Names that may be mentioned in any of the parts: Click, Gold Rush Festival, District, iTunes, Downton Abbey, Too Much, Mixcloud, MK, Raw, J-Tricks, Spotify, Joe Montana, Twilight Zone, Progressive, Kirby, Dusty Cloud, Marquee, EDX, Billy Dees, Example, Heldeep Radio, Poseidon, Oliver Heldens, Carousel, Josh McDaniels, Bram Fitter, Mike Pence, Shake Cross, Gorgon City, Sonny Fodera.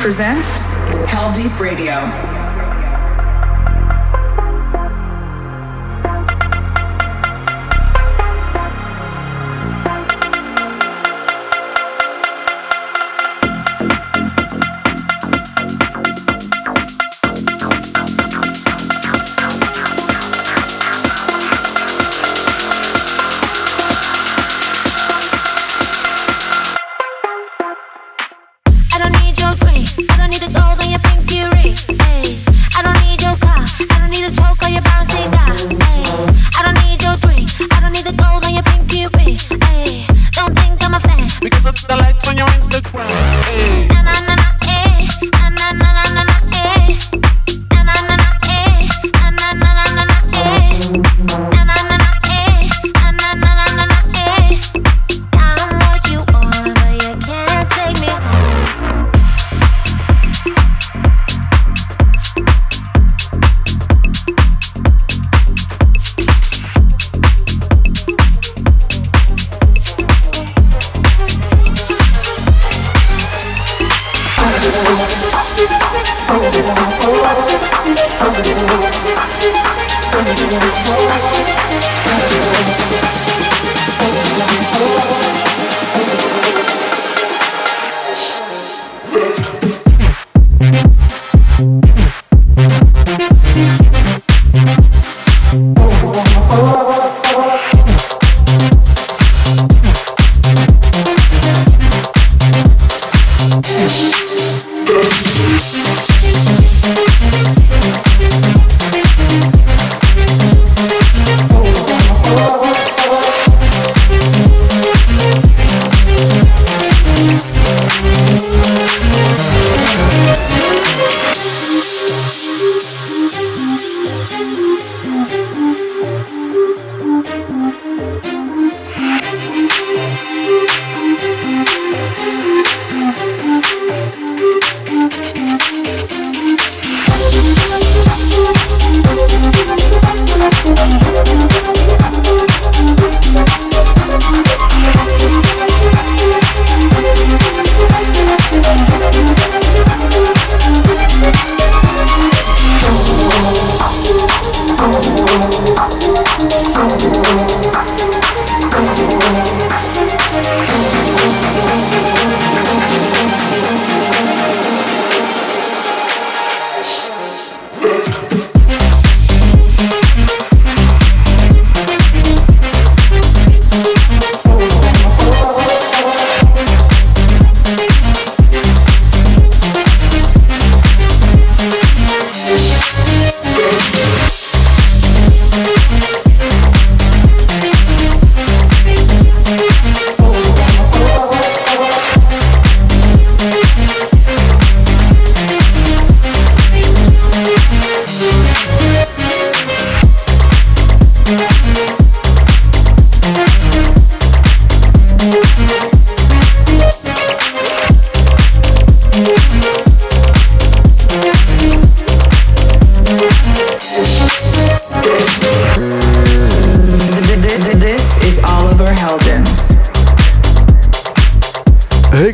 Presents Heldeep Radio.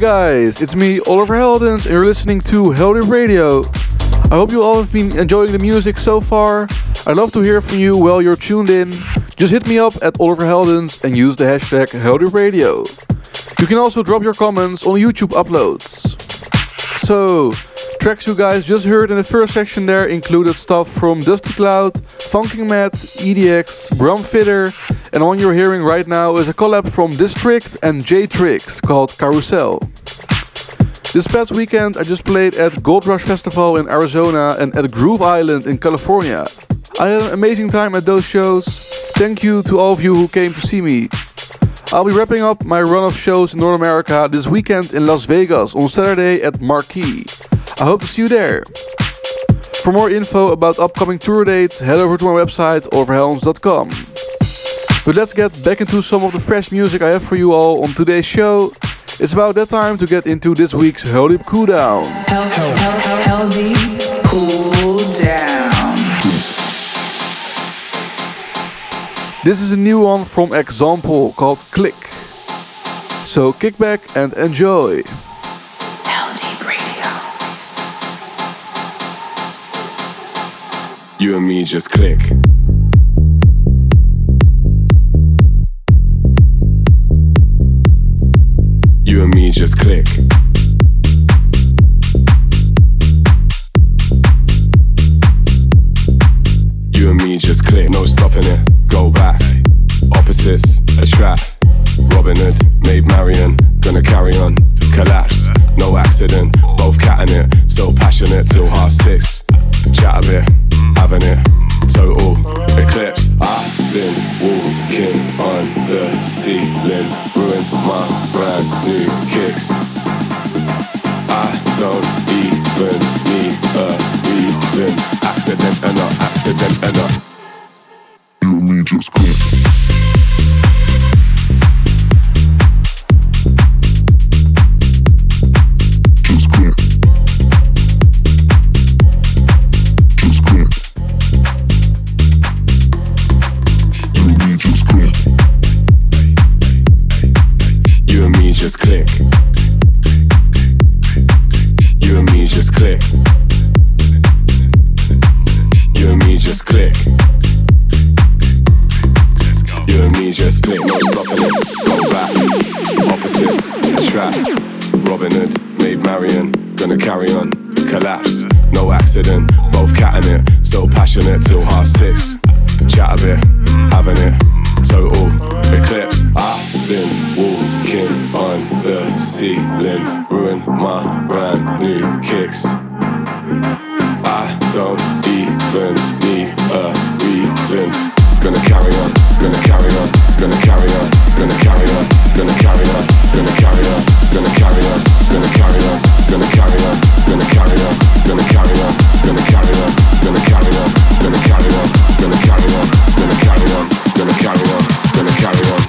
Hey guys, it's me, Oliver Heldens, and you're listening to Heldeep Radio. I hope you all have been enjoying the music so far. I'd love to hear from you while you're tuned in. Just hit me up at Oliver Heldens and use the hashtag Heldeep Radio. You can also drop your comments on YouTube uploads. So, tracks you guys just heard in the first section there included stuff from Dusty Cloud, Funking Matt, EDX, Bram Fitter, and on you're hearing right now is a collab from District and J-Tricks called Carousel. This past weekend I just played at Gold Rush Festival in Arizona and at Groove Island in California. I had an amazing time at those shows. Thank you to all of you who came to see me. I'll be wrapping up my run of shows in North America this weekend in Las Vegas on Saturday at Marquee. I hope to see you there. For more info about upcoming tour dates, head over to my website oliverhelms.com. But let's get back into some of the fresh music I have for you all on today's show. It's about that time to get into this week's Heldeep Cool Down. Heldeep Cool Down. This is a new one from Example called Click. So kick back and enjoy. Heldeep Radio. You and me just click. You and me just click. You and me just click. No stopping it, go back. Opposites attract. Robin Hood, Maid Marian, gonna carry on. Collapse, no accident. Both catting it, so passionate till 6:30. Chat a bit, having it. Total eclipse. I've been walking on the ceiling, ruined my brand new kicks. I don't even need a reason. Accident or not, accident or not. You and me just click. Both catting it, so passionate till 6:30. Chat a bit, having it. Total eclipse. I've been walking on the ceiling, ruined my brand new kicks. I don't even need a reason. Gonna carry on, gonna carry on, gonna carry on, gonna carry on, gonna carry on, gonna carry on, gonna carry on, gonna carry on, gonna carry on, gonna carry on, gonna carry on, gonna carry on, gonna carry on, gonna carry on, gonna carry on, gonna carry on, gonna carry on, gonna carry on.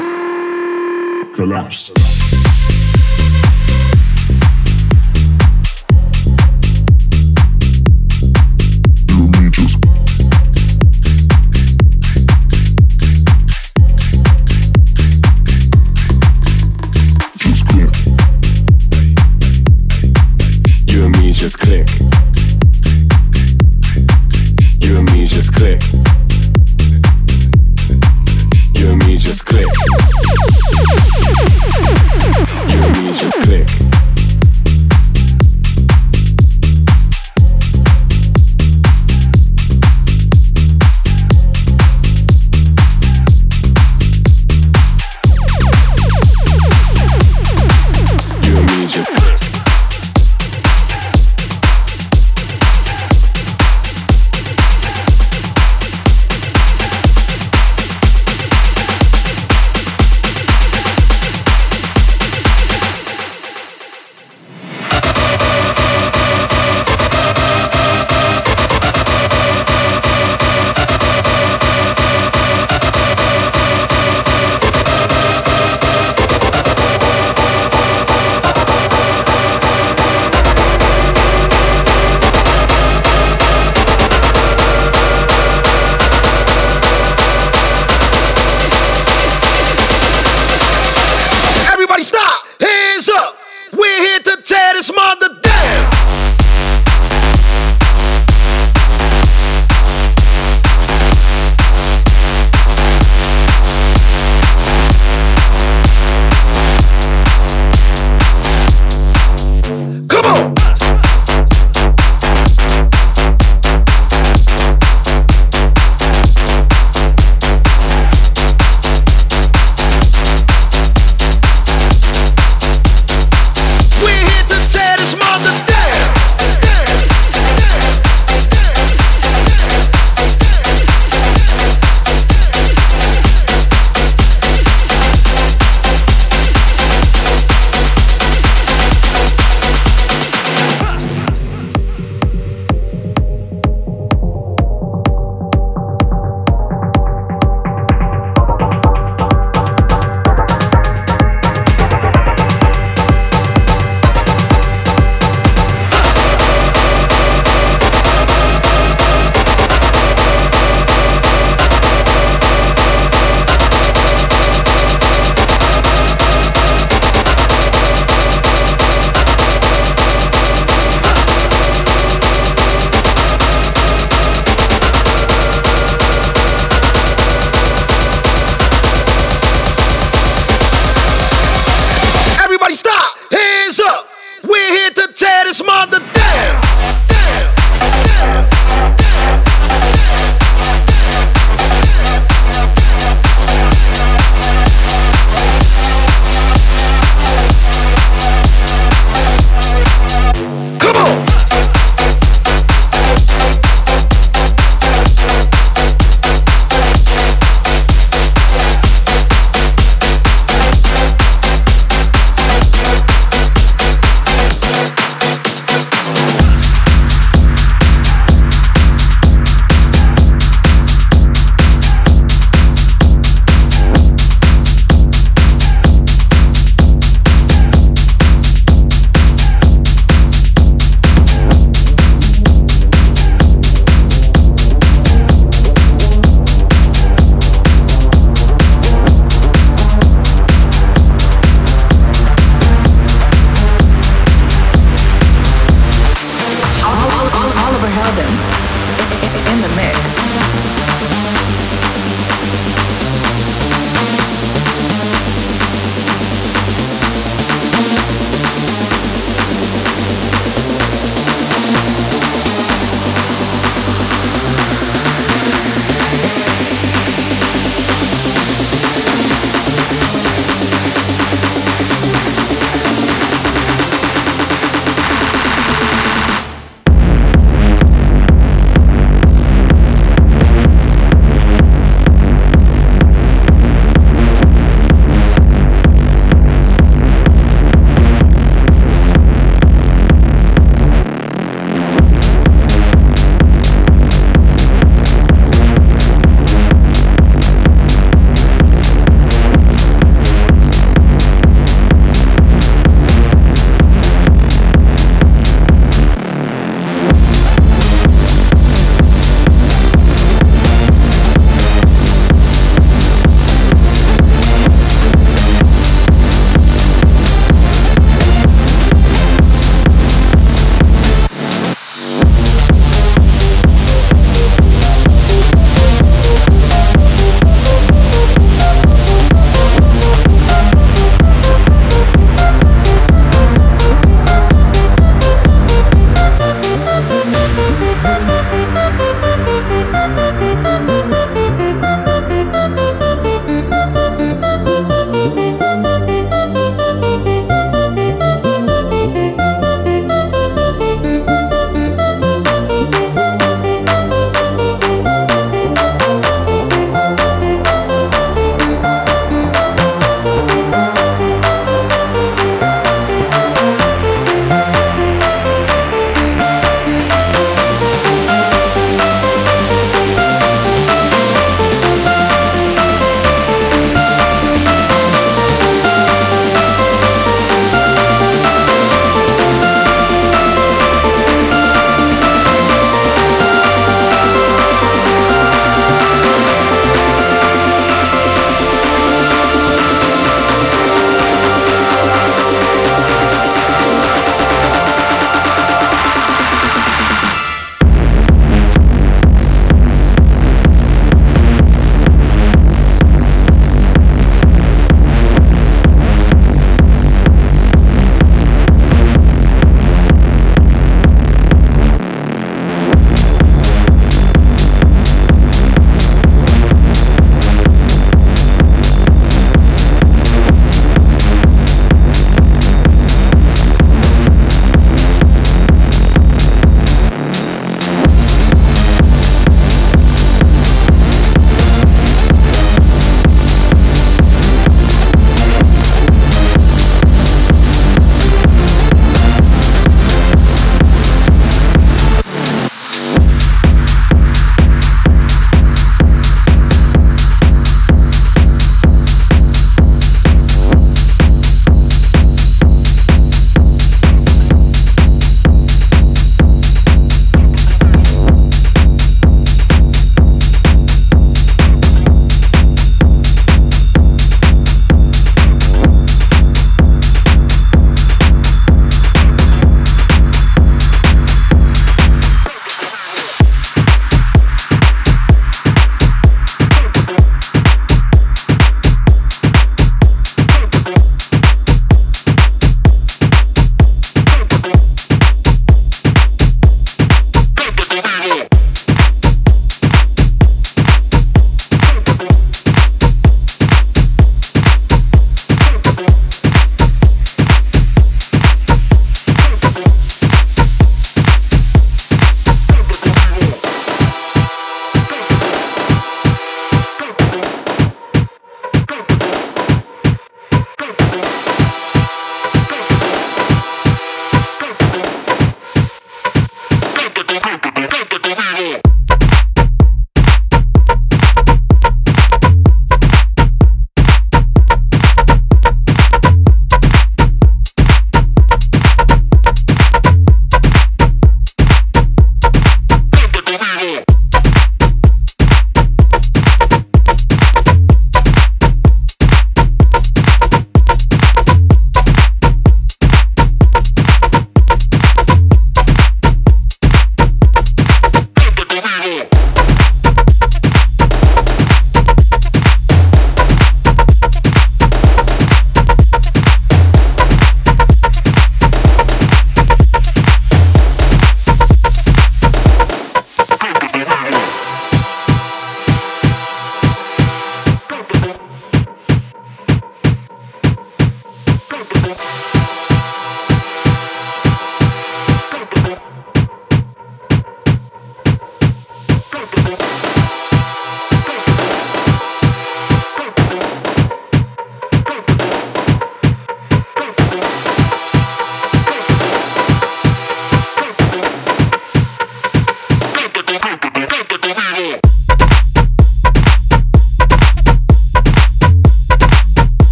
Collapse.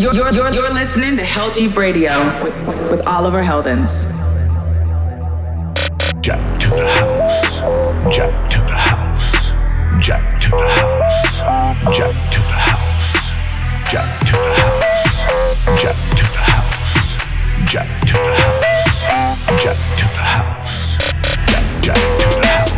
You're listening to Heldeep Radio with Oliver Heldens. Jack to the house. Jack to the house. Jack to the house. Jack to the house. Jack to the house. Jack to the house. Jack to the house. Jack to the house. Jack to the house. Jack to the house. Jack to the house.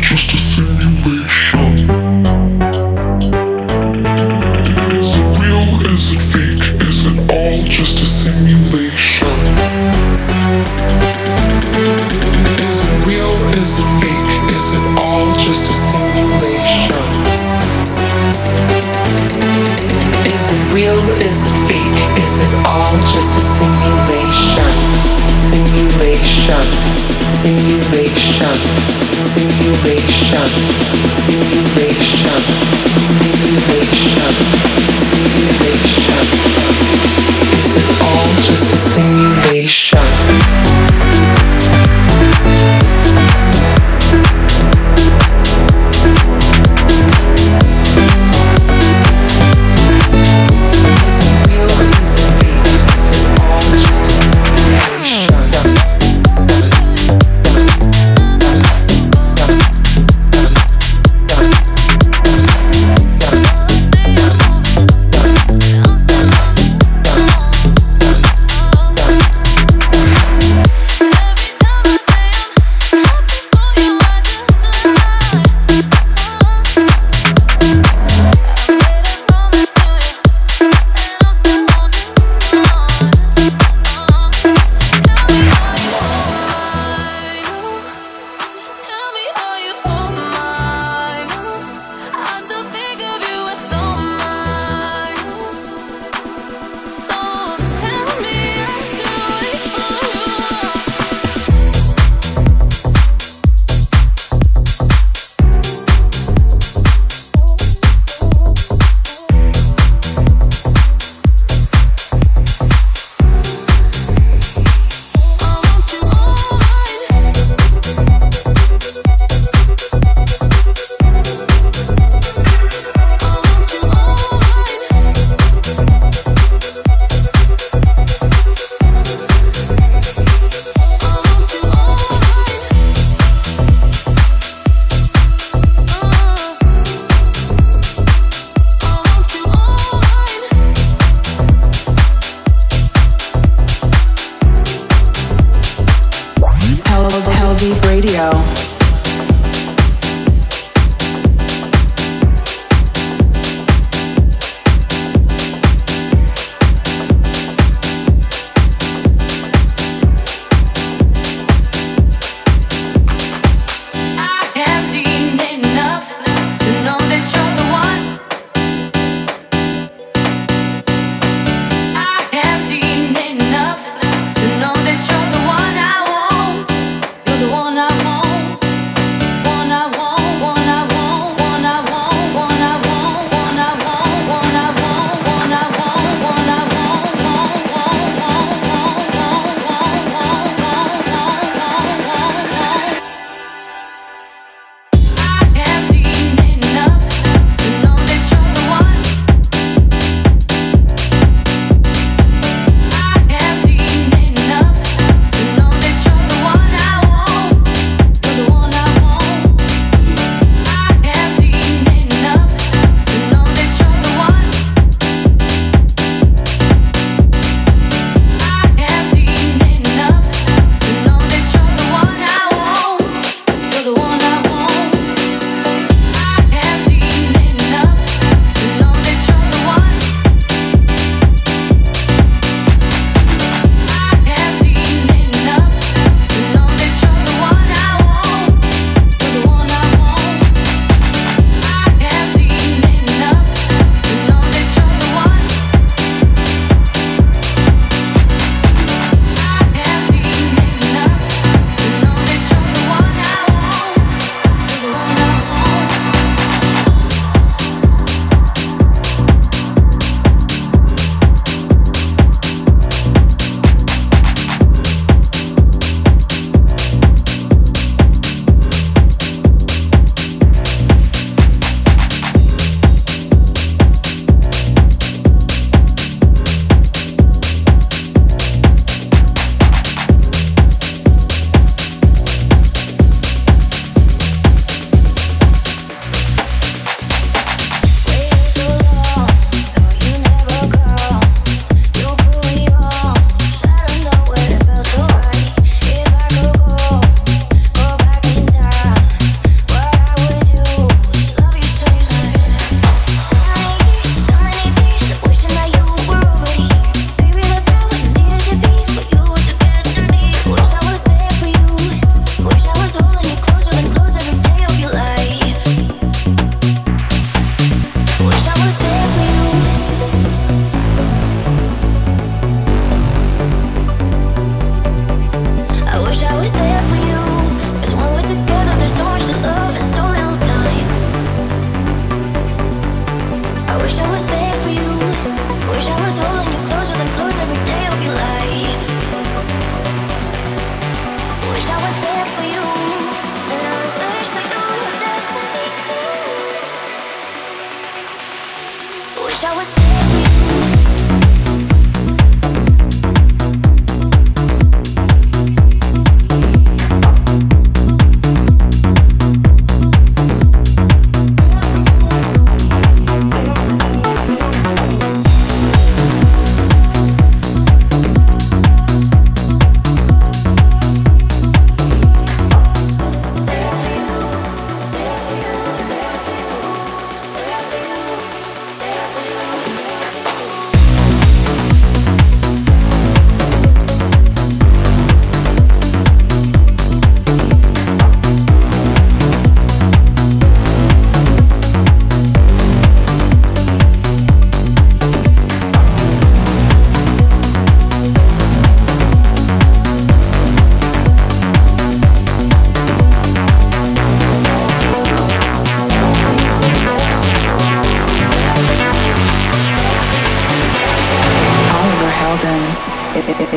just a simulation. Is it real? Is it fake? Is it all just a simulation? Is it real? Is it fake? Is it all just a simulation? Is it real? Is it fake? Is it all just a simulation? Simulation. Simulation, simulation, simulation, simulation, simulation. Is it all just a simulation?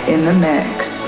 in the mix.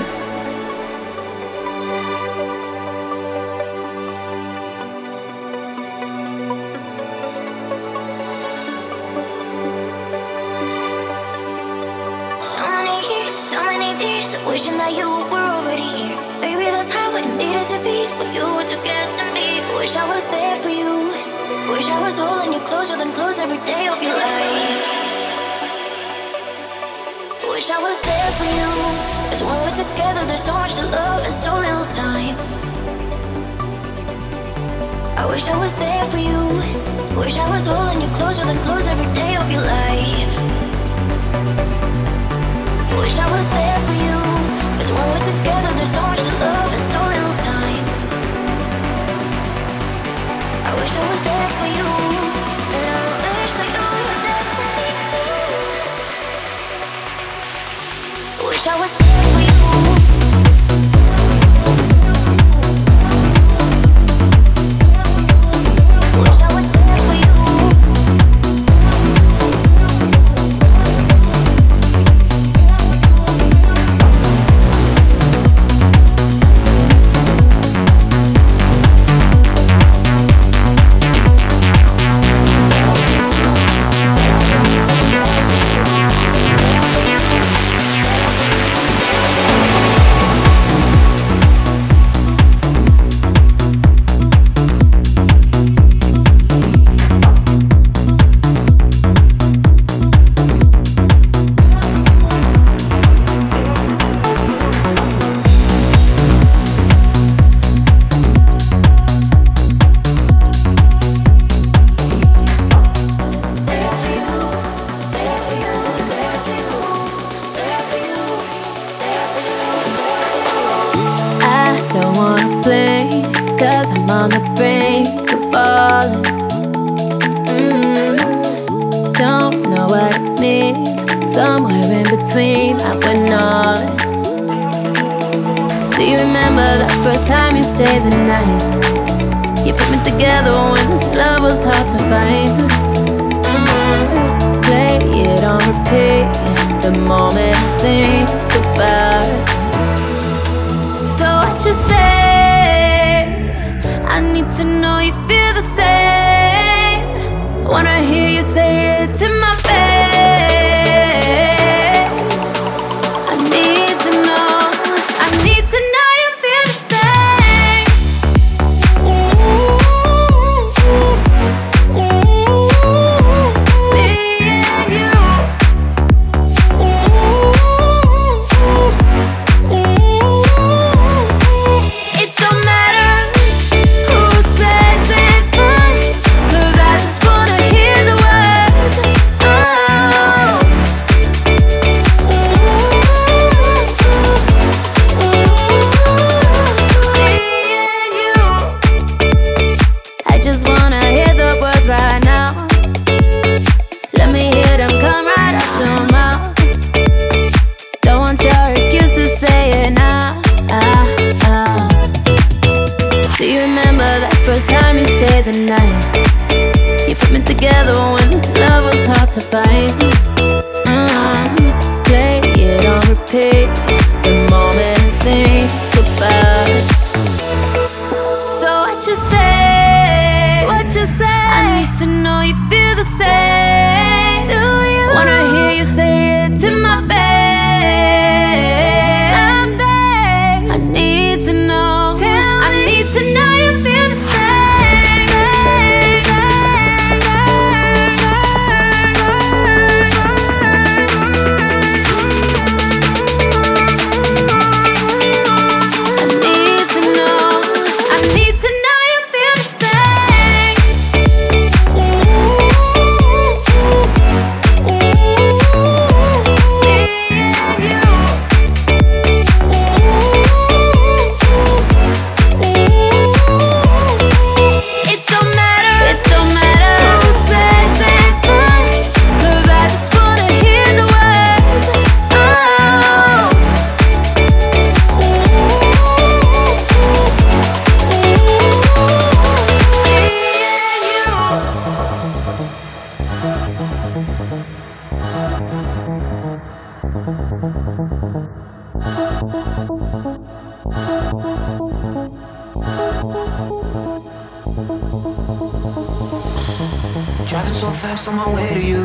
Driving so fast on my way to you.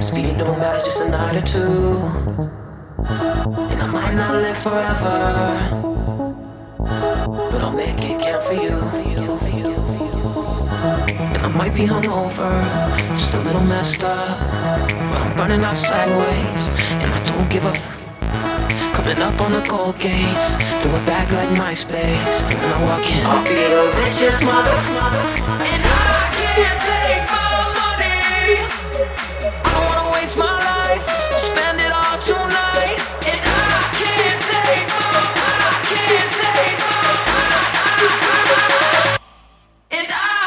Speed don't matter, just a night or two. And I might not live forever, but I'll make it count for you. And I might be hungover, just a little messed up, but I'm burning out sideways, and I don't give a f. Coming up on the gold gates, throw it back like MySpace. When I walk in, I'll be the richest motherfucker, and I can't take my money. I don't wanna waste my life, spend it all tonight. And I can't take my and I can't.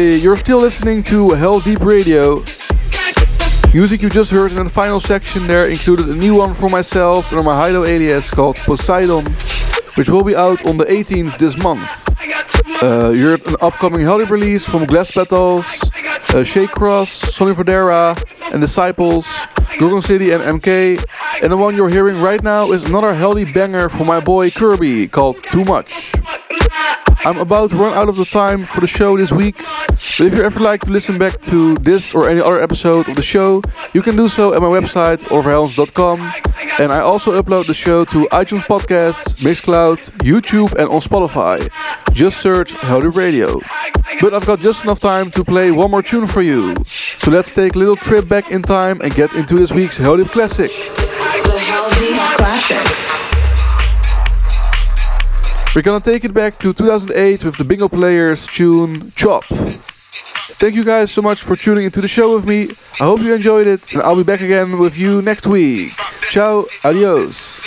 You're still listening to Heldeep Radio. Music you just heard in the final section there included a new one for myself and on my hideout alias called Poseidon, which will be out on the 18th this month. You heard an upcoming Heldeep release from Glass Battles, Shake Cross, Sonny Fodera and Disciples, Gorgon City and MK. And the one you're hearing right now is another Heldeep banger from my boy Kirby called Too Much. I'm about to run out of the time for the show this week, but if you ever like to listen back to this or any other episode of the show, you can do so at my website, oliverheldens.com, and I also upload the show to iTunes Podcasts, Mixcloud, YouTube and on Spotify. Just search Heldeep Radio. But I've got just enough time to play one more tune for you, so let's take a little trip back in time and get into this week's Heldeep Classic. The Heldeep Classic. We're gonna take it back to 2008 with the Bingo Players tune Chop. Thank you guys so much for tuning into the show with me. I hope you enjoyed it, and I'll be back again with you next week. Ciao, adios.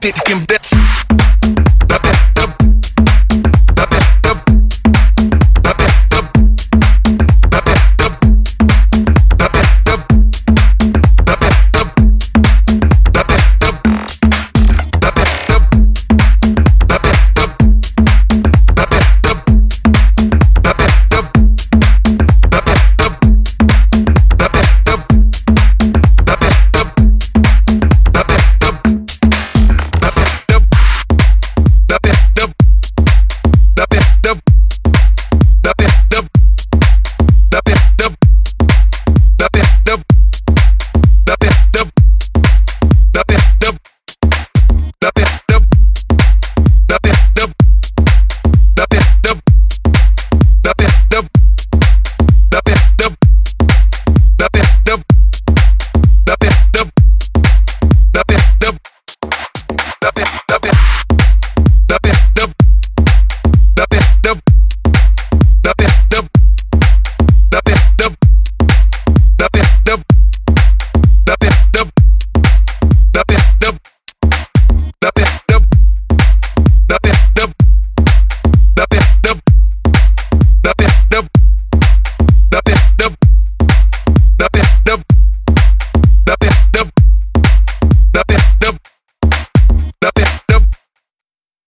Did it give that?